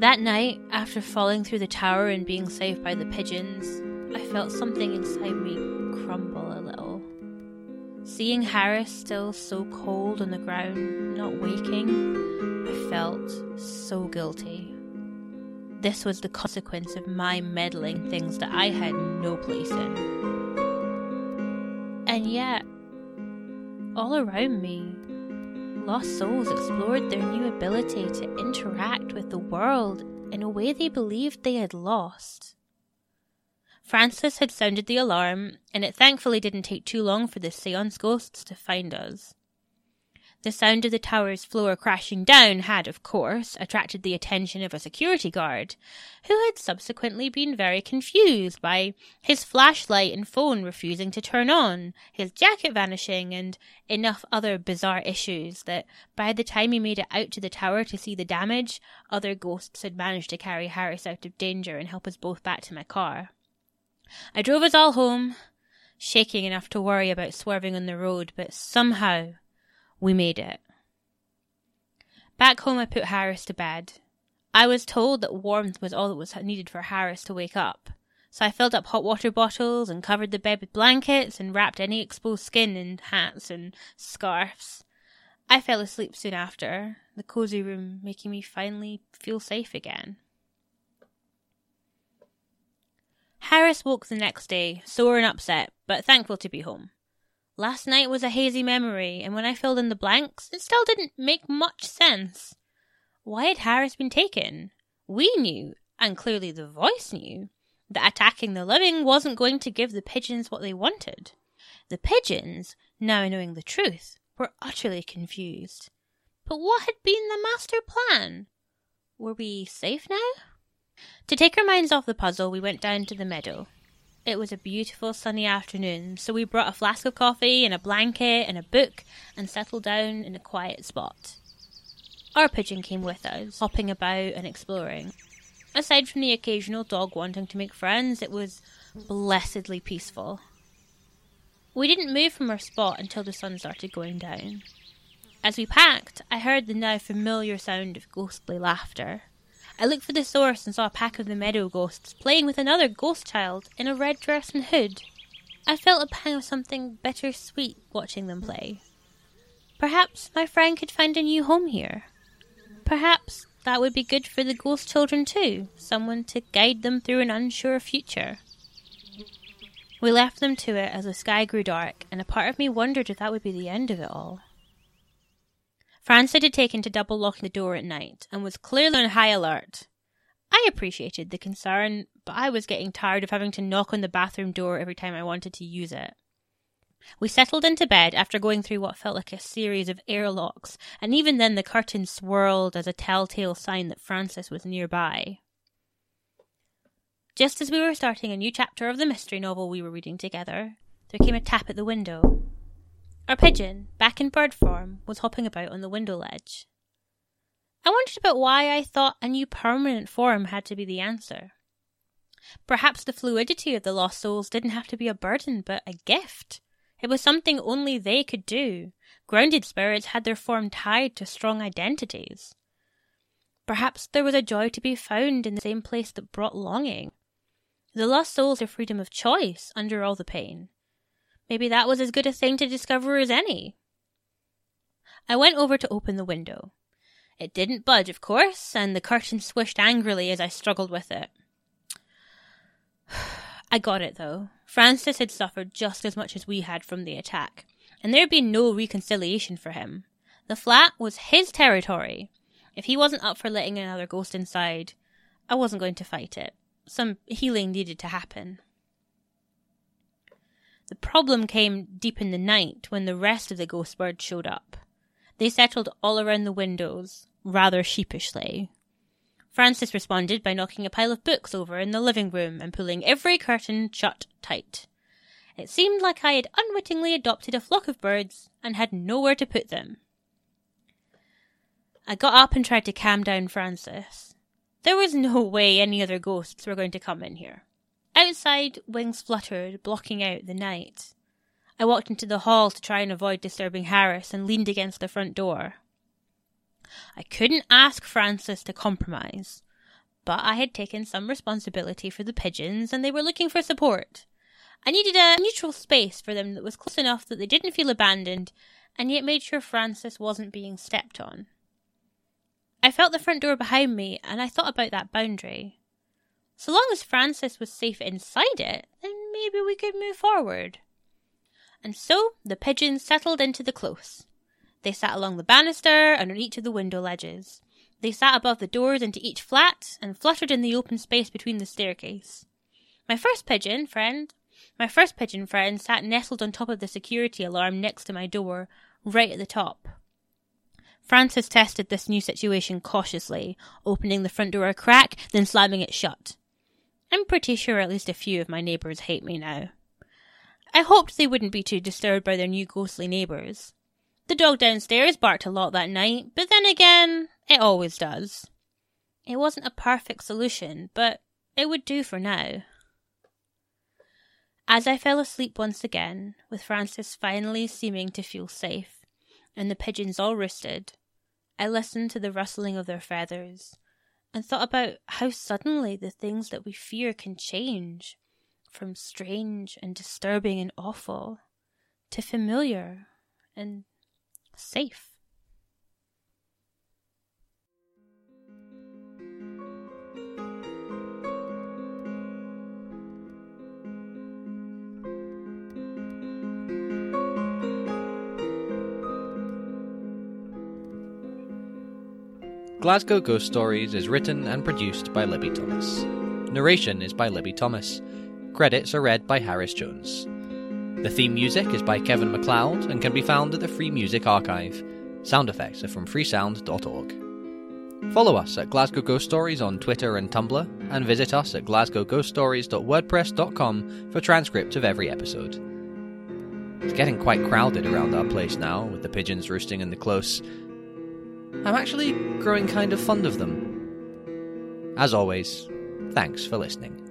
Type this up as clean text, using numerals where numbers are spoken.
That night, after falling through the tower and being saved by the pigeons, I felt something inside me crumble a little. Seeing Harris still so cold on the ground, not waking, I felt so guilty. This was the consequence of my meddling things that I had no place in. And yet, all around me, lost souls explored their new ability to interact with the world in a way they believed they had lost. Francis had sounded the alarm, and it thankfully didn't take too long for the seance ghosts to find us. The sound of the tower's floor crashing down had, of course, attracted the attention of a security guard, who had subsequently been very confused by his flashlight and phone refusing to turn on, his jacket vanishing, and enough other bizarre issues that, by the time he made it out to the tower to see the damage, other ghosts had managed to carry Harris out of danger and help us both back to my car. I drove us all home, shaking enough to worry about swerving on the road, but somehow we made it. Back home, I put Harris to bed. I was told that warmth was all that was needed for Harris to wake up, so I filled up hot water bottles and covered the bed with blankets and wrapped any exposed skin in hats and scarves. I fell asleep soon after, the cosy room making me finally feel safe again. Harris woke the next day, sore and upset, but thankful to be home. Last night was a hazy memory, and when I filled in the blanks, it still didn't make much sense. Why had Harris been taken? We knew, and clearly the voice knew, that attacking the living wasn't going to give the pigeons what they wanted. The pigeons, now knowing the truth, were utterly confused. But what had been the master plan? Were we safe now? To take our minds off the puzzle, we went down to the meadow. It was a beautiful sunny afternoon, so we brought a flask of coffee and a blanket and a book and settled down in a quiet spot. Our pigeon came with us, hopping about and exploring. Aside from the occasional dog wanting to make friends, it was blessedly peaceful. We didn't move from our spot until the sun started going down. As we packed, I heard the now familiar sound of ghostly laughter. I looked for the source and saw a pack of the meadow ghosts playing with another ghost child in a red dress and hood. I felt a pang of something bittersweet watching them play. Perhaps my friend could find a new home here. Perhaps that would be good for the ghost children too, someone to guide them through an unsure future. We left them to it as the sky grew dark, and a part of me wondered if that would be the end of it all. Francis had taken to double-locking the door at night and was clearly on high alert. I appreciated the concern, but I was getting tired of having to knock on the bathroom door every time I wanted to use it. We settled into bed after going through what felt like a series of airlocks, and even then the curtain swirled as a telltale sign that Francis was nearby. Just as we were starting a new chapter of the mystery novel we were reading together, there came a tap at the window. Our pigeon, back in bird form, was hopping about on the window ledge. I wondered about why I thought a new permanent form had to be the answer. Perhaps the fluidity of the lost souls didn't have to be a burden, but a gift. It was something only they could do. Grounded spirits had their form tied to strong identities. Perhaps there was a joy to be found in the same place that brought longing. The lost souls are freedom of choice under all the pain. Maybe that was as good a thing to discover as any. I went over to open the window. It didn't budge, of course, and the curtain swished angrily as I struggled with it. I got it, though. Francis had suffered just as much as we had from the attack, and there'd be no reconciliation for him. The flat was his territory. If he wasn't up for letting another ghost inside, I wasn't going to fight it. Some healing needed to happen. The problem came deep in the night when the rest of the ghost birds showed up. They settled all around the windows, rather sheepishly. Francis responded by knocking a pile of books over in the living room and pulling every curtain shut tight. It seemed like I had unwittingly adopted a flock of birds and had nowhere to put them. I got up and tried to calm down Francis. There was no way any other ghosts were going to come in here. Outside, wings fluttered, blocking out the night. I walked into the hall to try and avoid disturbing Harris and leaned against the front door. I couldn't ask Francis to compromise. but I had taken some responsibility for the pigeons and they were looking for support. I needed a neutral space for them that was close enough that they didn't feel abandoned and yet made sure Francis wasn't being stepped on. I felt the front door behind me and I thought about that boundary. So long as Francis was safe inside it, then maybe we could move forward. And so the pigeons settled into the close. They sat along the banister and on each of the window ledges. They sat above the doors into each flat and fluttered in the open space between the staircase. My first pigeon friend sat nestled on top of the security alarm next to my door, right at the top. Francis tested this new situation cautiously, opening the front door a crack, then slamming it shut. I'm pretty sure at least a few of my neighbours hate me now. I hoped they wouldn't be too disturbed by their new ghostly neighbours. The dog downstairs barked a lot that night, but then again, it always does. It wasn't a perfect solution, but it would do for now. As I fell asleep once again, with Francis finally seeming to feel safe, and the pigeons all roosted, I listened to the rustling of their feathers and thought about how suddenly the things that we fear can change from strange and disturbing and awful to familiar and safe. Glasgow Ghost Stories is written and produced by Libby Thomas. Narration is by Libby Thomas. Credits are read by Harris Jones. The theme music is by Kevin MacLeod and can be found at the Free Music Archive. Sound effects are from freesound.org. Follow us at Glasgow Ghost Stories on Twitter and Tumblr, and visit us at glasgowghoststories.wordpress.com for transcripts of every episode. It's getting quite crowded around our place now, with the pigeons roosting in the close. I'm actually growing kind of fond of them. As always, thanks for listening.